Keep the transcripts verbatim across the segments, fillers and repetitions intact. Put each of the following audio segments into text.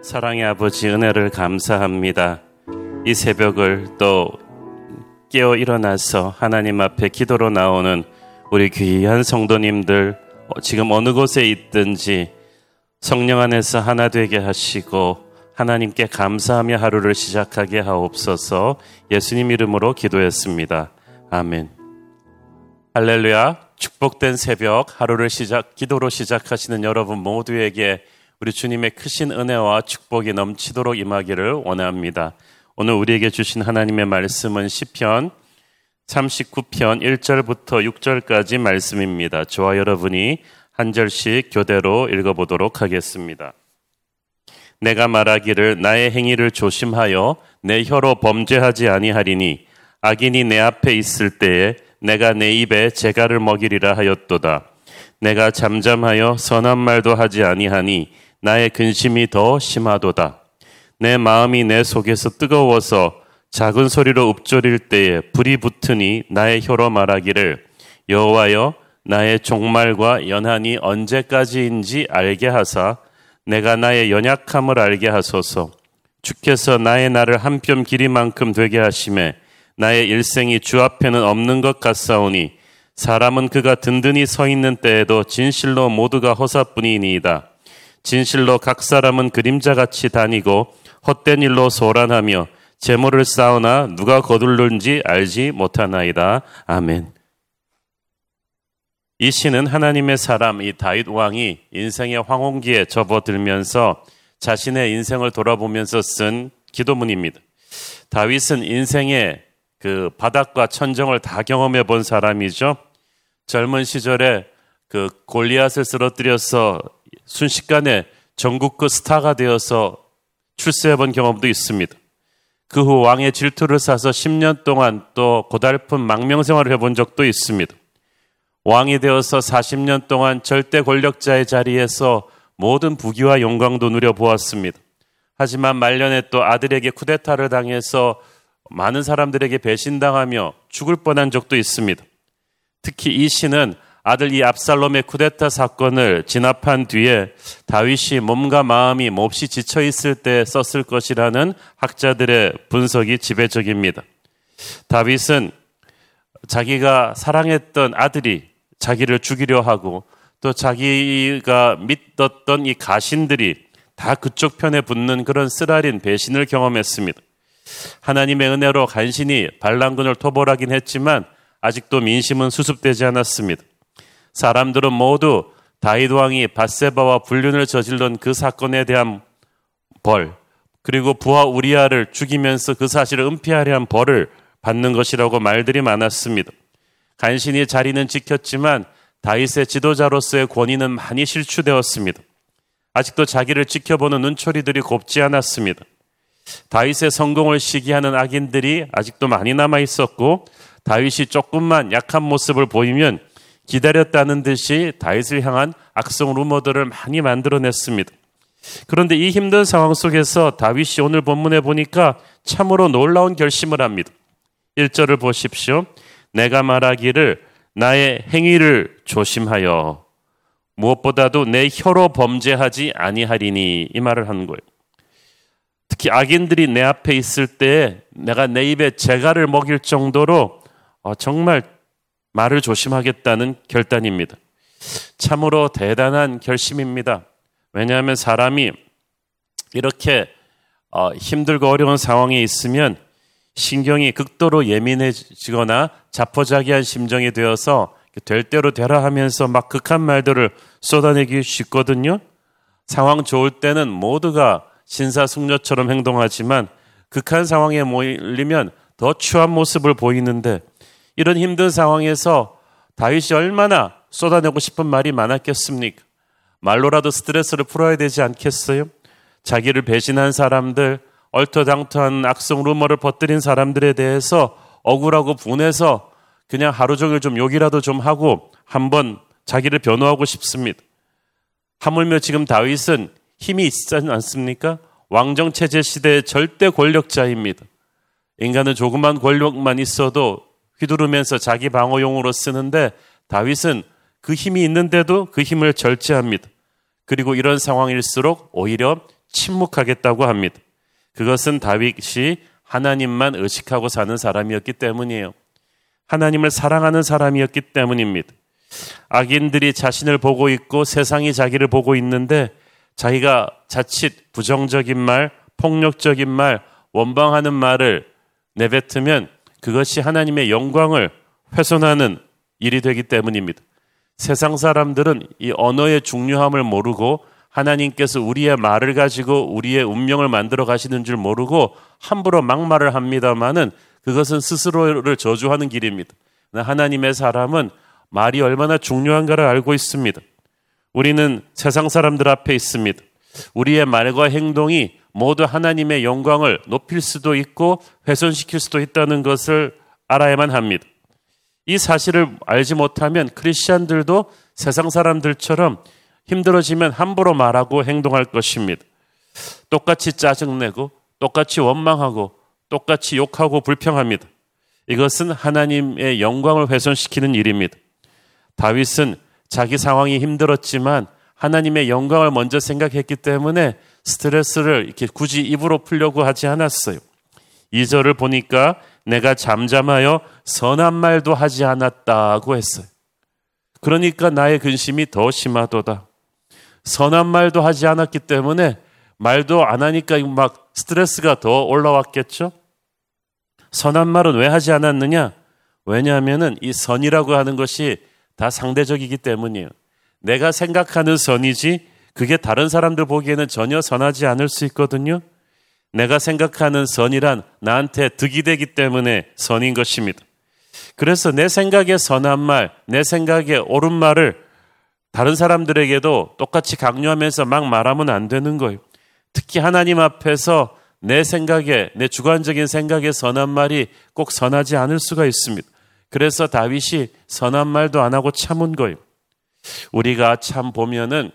사랑의 아버지 은혜를 감사합니다. 이 새벽을 또 깨어 일어나서 하나님 앞에 기도로 나오는 우리 귀한 성도님들 지금 어느 곳에 있든지 성령 안에서 하나 되게 하시고 하나님께 감사하며 하루를 시작하게 하옵소서. 예수님 이름으로 기도했습니다. 아멘. 할렐루야. 축복된 새벽 하루를 시작 기도로 시작하시는 여러분 모두에게 우리 주님의 크신 은혜와 축복이 넘치도록 임하기를 원합니다. 오늘 우리에게 주신 하나님의 말씀은 시편 삼십구 편 일 절부터 육 절까지 말씀입니다. 저와 여러분이 한 절씩 교대로 읽어보도록 하겠습니다. 내가 말하기를 나의 행위를 조심하여 내 혀로 범죄하지 아니하리니 악인이 내 앞에 있을 때에 내가 내 입에 재갈을 먹이리라 하였도다. 내가 잠잠하여 선한 말도 하지 아니하니 나의 근심이 더 심하도다. 내 마음이 내 속에서 뜨거워서 작은 소리로 읊조릴 때에 불이 붙으니 나의 혀로 말하기를 여호와여 나의 종말과 연한이 언제까지인지 알게 하사 내가 나의 연약함을 알게 하소서. 주께서 나의 날을 한 뼘 길이만큼 되게 하시매 나의 일생이 주 앞에는 없는 것 같사오니 사람은 그가 든든히 서 있는 때에도 진실로 모두가 허사뿐이니이다. 진실로 각 사람은 그림자같이 다니고 헛된 일로 소란하며 재물을 쌓으나 누가 거둘는지 알지 못하나이다. 아멘. 이 시는 하나님의 사람 이 다윗 왕이 인생의 황혼기에 접어들면서 자신의 인생을 돌아보면서 쓴 기도문입니다. 다윗은 인생의 그 바닥과 천정을 다 경험해 본 사람이죠. 젊은 시절에 그 골리앗을 쓰러뜨려서 순식간에 전국급 스타가 되어서 출세해 본 경험도 있습니다. 그 후 왕의 질투를 사서 십 년 동안 또 고달픈 망명 생활을 해본 적도 있습니다. 왕이 되어서 사십 년 동안 절대 권력자의 자리에서 모든 부귀와 영광도 누려보았습니다. 하지만 말년에 또 아들에게 쿠데타를 당해서 많은 사람들에게 배신당하며 죽을 뻔한 적도 있습니다. 특히 이 시는 아들 이 압살롬의 쿠데타 사건을 진압한 뒤에 다윗이 몸과 마음이 몹시 지쳐있을 때 썼을 것이라는 학자들의 분석이 지배적입니다. 다윗은 자기가 사랑했던 아들이 자기를 죽이려 하고 또 자기가 믿었던 이 가신들이 다 그쪽 편에 붙는 그런 쓰라린 배신을 경험했습니다. 하나님의 은혜로 간신히 반란군을 토벌하긴 했지만 아직도 민심은 수습되지 않았습니다. 사람들은 모두 다윗 왕이 밧세바와 불륜을 저질른 그 사건에 대한 벌, 그리고 부하 우리아를 죽이면서 그 사실을 은폐하려 한 벌을 받는 것이라고 말들이 많았습니다. 간신히 자리는 지켰지만 다윗의 지도자로서의 권위는 많이 실추되었습니다. 아직도 자기를 지켜보는 눈초리들이 곱지 않았습니다. 다윗의 성공을 시기하는 악인들이 아직도 많이 남아 있었고 다윗이 조금만 약한 모습을 보이면 기다렸다는 듯이 다윗을 향한 악성 루머들을 많이 만들어냈습니다. 그런데 이 힘든 상황 속에서 다윗이 오늘 본문에 보니까 참으로 놀라운 결심을 합니다. 일 절을 보십시오. 내가 말하기를 나의 행위를 조심하여 무엇보다도 내 혀로 범죄하지 아니하리니 이 말을 한 거예요. 특히 악인들이 내 앞에 있을 때 내가 내 입에 재갈을 먹일 정도로 정말 말을 조심하겠다는 결단입니다. 참으로 대단한 결심입니다. 왜냐하면 사람이 이렇게 힘들고 어려운 상황에 있으면 신경이 극도로 예민해지거나 자포자기한 심정이 되어서 될 대로 되라 하면서 막 극한 말들을 쏟아내기 쉽거든요. 상황 좋을 때는 모두가 신사숙녀처럼 행동하지만 극한 상황에 몰리면 더 추한 모습을 보이는데 이런 힘든 상황에서 다윗이 얼마나 쏟아내고 싶은 말이 많았겠습니까? 말로라도 스트레스를 풀어야 되지 않겠어요? 자기를 배신한 사람들, 얼토당토한 악성 루머를 퍼뜨린 사람들에 대해서 억울하고 분해서 그냥 하루 종일 좀 욕이라도 좀 하고 한번 자기를 변호하고 싶습니다. 하물며 지금 다윗은 힘이 있지 않습니까? 왕정체제 시대의 절대 권력자입니다. 인간은 조그만 권력만 있어도 휘두르면서 자기 방어용으로 쓰는데 다윗은 그 힘이 있는데도 그 힘을 절제합니다. 그리고 이런 상황일수록 오히려 침묵하겠다고 합니다. 그것은 다윗이 하나님만 의식하고 사는 사람이었기 때문이에요. 하나님을 사랑하는 사람이었기 때문입니다. 악인들이 자신을 보고 있고 세상이 자기를 보고 있는데 자기가 자칫 부정적인 말, 폭력적인 말, 원망하는 말을 내뱉으면 그것이 하나님의 영광을 훼손하는 일이 되기 때문입니다. 세상 사람들은 이 언어의 중요함을 모르고 하나님께서 우리의 말을 가지고 우리의 운명을 만들어 가시는 줄 모르고 함부로 막말을 합니다마는 그것은 스스로를 저주하는 길입니다. 하나님의 사람은 말이 얼마나 중요한가를 알고 있습니다. 우리는 세상 사람들 앞에 있습니다. 우리의 말과 행동이 모두 하나님의 영광을 높일 수도 있고 훼손시킬 수도 있다는 것을 알아야만 합니다. 이 사실을 알지 못하면 크리스찬들도 세상 사람들처럼 힘들어지면 함부로 말하고 행동할 것입니다. 똑같이 짜증내고 똑같이 원망하고 똑같이 욕하고 불평합니다. 이것은 하나님의 영광을 훼손시키는 일입니다. 다윗은 자기 상황이 힘들었지만 하나님의 영광을 먼저 생각했기 때문에 스트레스를 이렇게 굳이 입으로 풀려고 하지 않았어요. 이 절을 보니까 내가 잠잠하여 선한 말도 하지 않았다고 했어요. 그러니까 나의 근심이 더 심하도다. 선한 말도 하지 않았기 때문에 말도 안 하니까 막 스트레스가 더 올라왔겠죠? 선한 말은 왜 하지 않았느냐? 왜냐하면 이 선이라고 하는 것이 다 상대적이기 때문이에요. 내가 생각하는 선이지 그게 다른 사람들 보기에는 전혀 선하지 않을 수 있거든요. 내가 생각하는 선이란 나한테 득이 되기 때문에 선인 것입니다. 그래서 내 생각에 선한 말, 내 생각에 옳은 말을 다른 사람들에게도 똑같이 강요하면서 막 말하면 안 되는 거예요. 특히 하나님 앞에서 내 생각에, 내 주관적인 생각에 선한 말이 꼭 선하지 않을 수가 있습니다. 그래서 다윗이 선한 말도 안 하고 참은 거예요. 우리가 참 보면은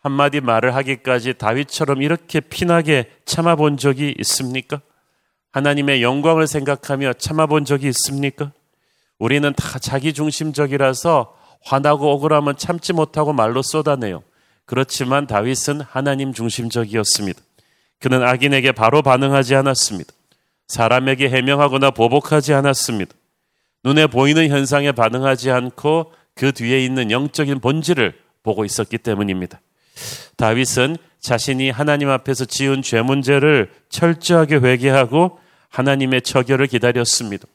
한마디 말을 하기까지 다윗처럼 이렇게 피나게 참아본 적이 있습니까? 하나님의 영광을 생각하며 참아본 적이 있습니까? 우리는 다 자기중심적이라서 화나고 억울하면 참지 못하고 말로 쏟아내요. 그렇지만 다윗은 하나님 중심적이었습니다. 그는 악인에게 바로 반응하지 않았습니다. 사람에게 해명하거나 보복하지 않았습니다. 눈에 보이는 현상에 반응하지 않고 그 뒤에 있는 영적인 본질을 보고 있었기 때문입니다. 다윗은 자신이 하나님 앞에서 지은 죄 문제를 철저하게 회개하고 하나님의 처결을 기다렸습니다.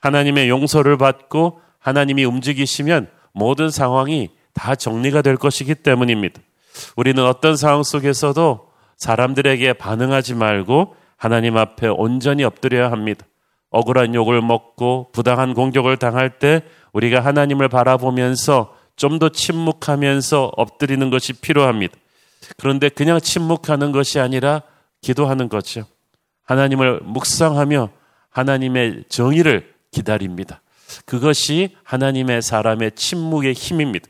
하나님의 용서를 받고 하나님이 움직이시면 모든 상황이 다 정리가 될 것이기 때문입니다. 우리는 어떤 상황 속에서도 사람들에게 반응하지 말고 하나님 앞에 온전히 엎드려야 합니다. 억울한 욕을 먹고 부당한 공격을 당할 때 우리가 하나님을 바라보면서 좀 더 침묵하면서 엎드리는 것이 필요합니다. 그런데 그냥 침묵하는 것이 아니라 기도하는 거죠. 하나님을 묵상하며 하나님의 정의를 기다립니다. 그것이 하나님의 사람의 침묵의 힘입니다.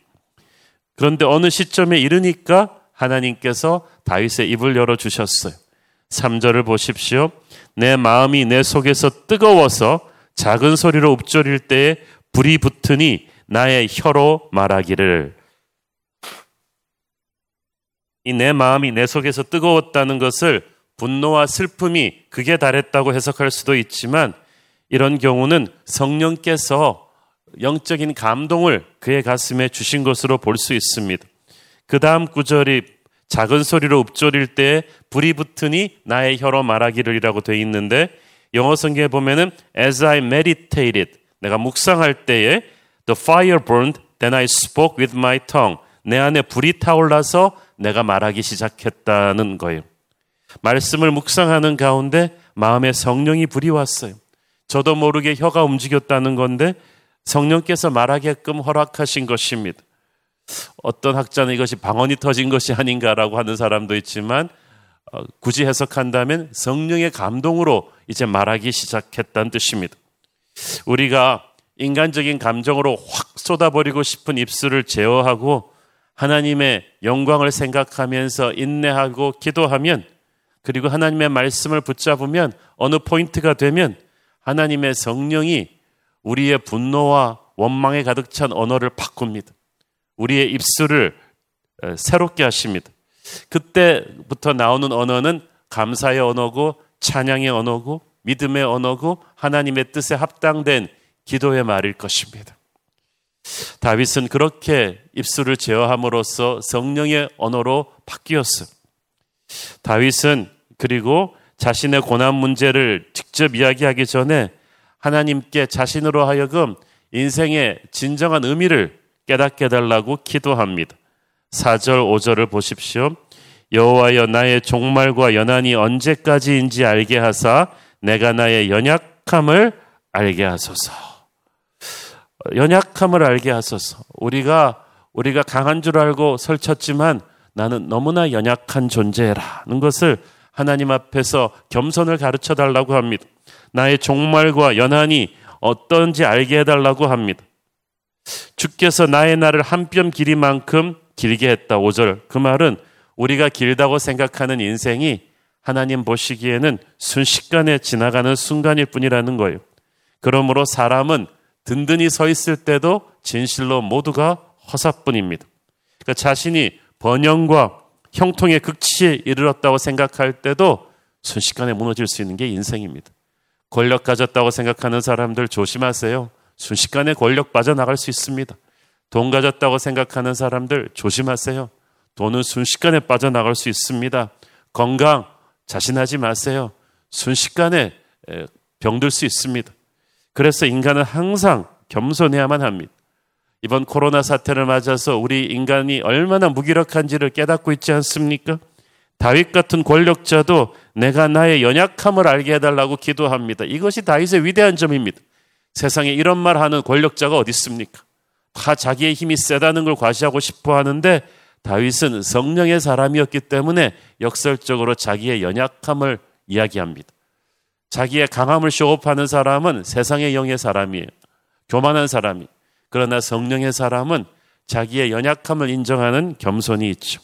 그런데 어느 시점에 이르니까 하나님께서 다윗의 입을 열어주셨어요. 삼 절을 보십시오. 내 마음이 내 속에서 뜨거워서 작은 소리로 읊조릴 때에 불이 붙으니 나의 혀로 말하기를. 이 내 마음이 내 속에서 뜨거웠다는 것을 분노와 슬픔이 극에 달했다고 해석할 수도 있지만 이런 경우는 성령께서 영적인 감동을 그의 가슴에 주신 것으로 볼 수 있습니다. 그 다음 구절이 작은 소리로 읊조릴 때에 불이 붙으니 나의 혀로 말하기를 이라고 되어 있는데 영어 성경에 보면은 As I meditated, 내가 묵상할 때에 The fire burned, then I spoke with my tongue. 내 안에 불이 타올라서 내가 말하기 시작했다는 거예요. 말씀을 묵상하는 가운데 마음에 성령이 불이 왔어요. 저도 모르게 혀가 움직였다는 건데 성령께서 말하게끔 허락하신 것입니다. 어떤 학자는 이것이 방언이 터진 것이 아닌가라고 하는 사람도 있지만 어, 굳이 해석한다면 성령의 감동으로 이제 말하기 시작했다는 뜻입니다. 우리가 인간적인 감정으로 확 쏟아버리고 싶은 입술을 제어하고 하나님의 영광을 생각하면서 인내하고 기도하면 그리고 하나님의 말씀을 붙잡으면 어느 포인트가 되면 하나님의 성령이 우리의 분노와 원망에 가득 찬 언어를 바꿉니다. 우리의 입술을 새롭게 하십니다. 그때부터 나오는 언어는 감사의 언어고 찬양의 언어고 믿음의 언어고 하나님의 뜻에 합당된 기도의 말일 것입니다. 다윗은 그렇게 입술을 제어함으로써 성령의 언어로 바뀌었어요. 다윗은 그리고 자신의 고난 문제를 직접 이야기하기 전에 하나님께 자신으로 하여금 인생의 진정한 의미를 깨닫게 해달라고 기도합니다. 사 절 오 절을 보십시오. 여호와여 나의 종말과 연한이 언제까지인지 알게 하사 내가 나의 연약함을 알게 하소서. 연약함을 알게 하소서. 우리가 우리가 강한 줄 알고 설쳤지만 나는 너무나 연약한 존재라는 것을 하나님 앞에서 겸손을 가르쳐 달라고 합니다. 나의 종말과 연한이 어떤지 알게 해달라고 합니다. 주께서 나의 날을 한 뼘 길이만큼 길게 했다. 오 절. 그 말은 우리가 길다고 생각하는 인생이 하나님 보시기에는 순식간에 지나가는 순간일 뿐이라는 거예요. 그러므로 사람은 든든히 서 있을 때도 진실로 모두가 허사뿐입니다. 그러니까 자신이 번영과 형통의 극치에 이르렀다고 생각할 때도 순식간에 무너질 수 있는 게 인생입니다. 권력 가졌다고 생각하는 사람들 조심하세요. 순식간에 권력 빠져나갈 수 있습니다. 돈 가졌다고 생각하는 사람들 조심하세요. 돈은 순식간에 빠져나갈 수 있습니다. 건강 자신하지 마세요. 순식간에 병들 수 있습니다. 그래서 인간은 항상 겸손해야만 합니다. 이번 코로나 사태를 맞아서 우리 인간이 얼마나 무기력한지를 깨닫고 있지 않습니까? 다윗 같은 권력자도 내가 나의 연약함을 알게 해달라고 기도합니다. 이것이 다윗의 위대한 점입니다. 세상에 이런 말 하는 권력자가 어디 있습니까? 다 자기의 힘이 세다는 걸 과시하고 싶어 하는데 다윗은 성령의 사람이었기 때문에 역설적으로 자기의 연약함을 이야기합니다. 자기의 강함을 쇼업하는 사람은 세상의 영의 사람이에요. 교만한 사람이. 그러나 성령의 사람은 자기의 연약함을 인정하는 겸손이 있죠.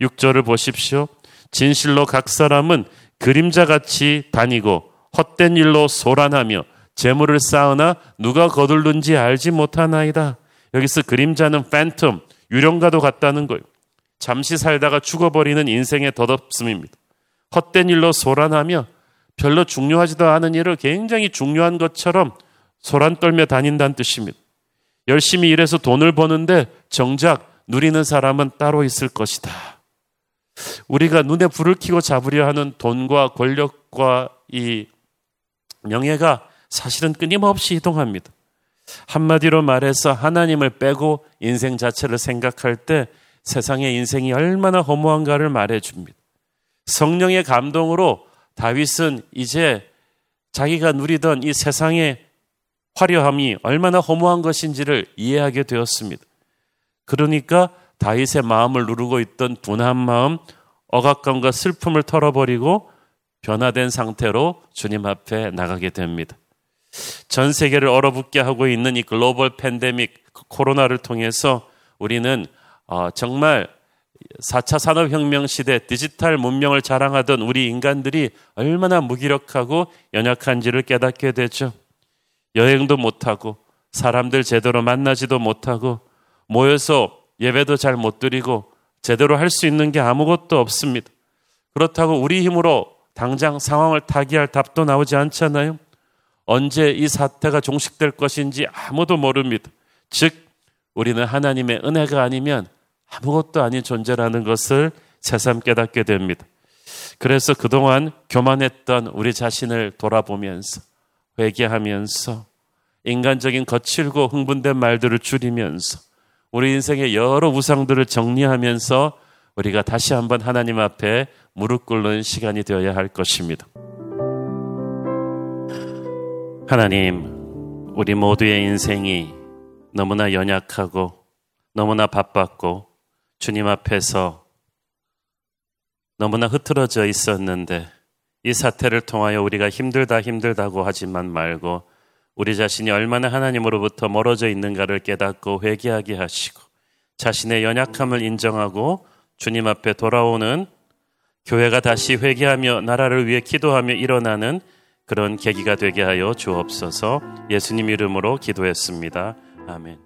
육 절을 보십시오. 진실로 각 사람은 그림자같이 다니고 헛된 일로 소란하며 재물을 쌓으나 누가 거둘는지 알지 못하나이다. 여기서 그림자는 팬텀, 유령과도 같다는 거예요. 잠시 살다가 죽어버리는 인생의 덧없음입니다. 헛된 일로 소란하며 별로 중요하지도 않은 일을 굉장히 중요한 것처럼 소란 떨며 다닌다는 뜻입니다. 열심히 일해서 돈을 버는데 정작 누리는 사람은 따로 있을 것이다. 우리가 눈에 불을 켜고 잡으려 하는 돈과 권력과 이 명예가 사실은 끊임없이 이동합니다. 한마디로 말해서 하나님을 빼고 인생 자체를 생각할 때 세상의 인생이 얼마나 허무한가를 말해줍니다. 성령의 감동으로 다윗은 이제 자기가 누리던 이 세상의 화려함이 얼마나 허무한 것인지를 이해하게 되었습니다. 그러니까 다윗의 마음을 누르고 있던 둔한 마음, 억압감과 슬픔을 털어버리고 변화된 상태로 주님 앞에 나가게 됩니다. 전 세계를 얼어붙게 하고 있는 이 글로벌 팬데믹 코로나를 통해서 우리는 어, 정말 사 차 산업혁명 시대 디지털 문명을 자랑하던 우리 인간들이 얼마나 무기력하고 연약한지를 깨닫게 되죠. 여행도 못하고 사람들 제대로 만나지도 못하고 모여서 예배도 잘 못 드리고 제대로 할 수 있는 게 아무것도 없습니다. 그렇다고 우리 힘으로 당장 상황을 타개할 답도 나오지 않잖아요. 언제 이 사태가 종식될 것인지 아무도 모릅니다. 즉 우리는 하나님의 은혜가 아니면 아무것도 아닌 존재라는 것을 새삼 깨닫게 됩니다. 그래서 그동안 교만했던 우리 자신을 돌아보면서 회개하면서 인간적인 거칠고 흥분된 말들을 줄이면서 우리 인생의 여러 우상들을 정리하면서 우리가 다시 한번 하나님 앞에 무릎 꿇는 시간이 되어야 할 것입니다. 하나님, 우리 모두의 인생이 너무나 연약하고 너무나 바빴고 주님 앞에서 너무나 흐트러져 있었는데 이 사태를 통하여 우리가 힘들다 힘들다고 하지만 말고 우리 자신이 얼마나 하나님으로부터 멀어져 있는가를 깨닫고 회개하게 하시고 자신의 연약함을 인정하고 주님 앞에 돌아오는 교회가 다시 회개하며 나라를 위해 기도하며 일어나는 그런 계기가 되게 하여 주옵소서. 예수님 이름으로 기도했습니다. 아멘.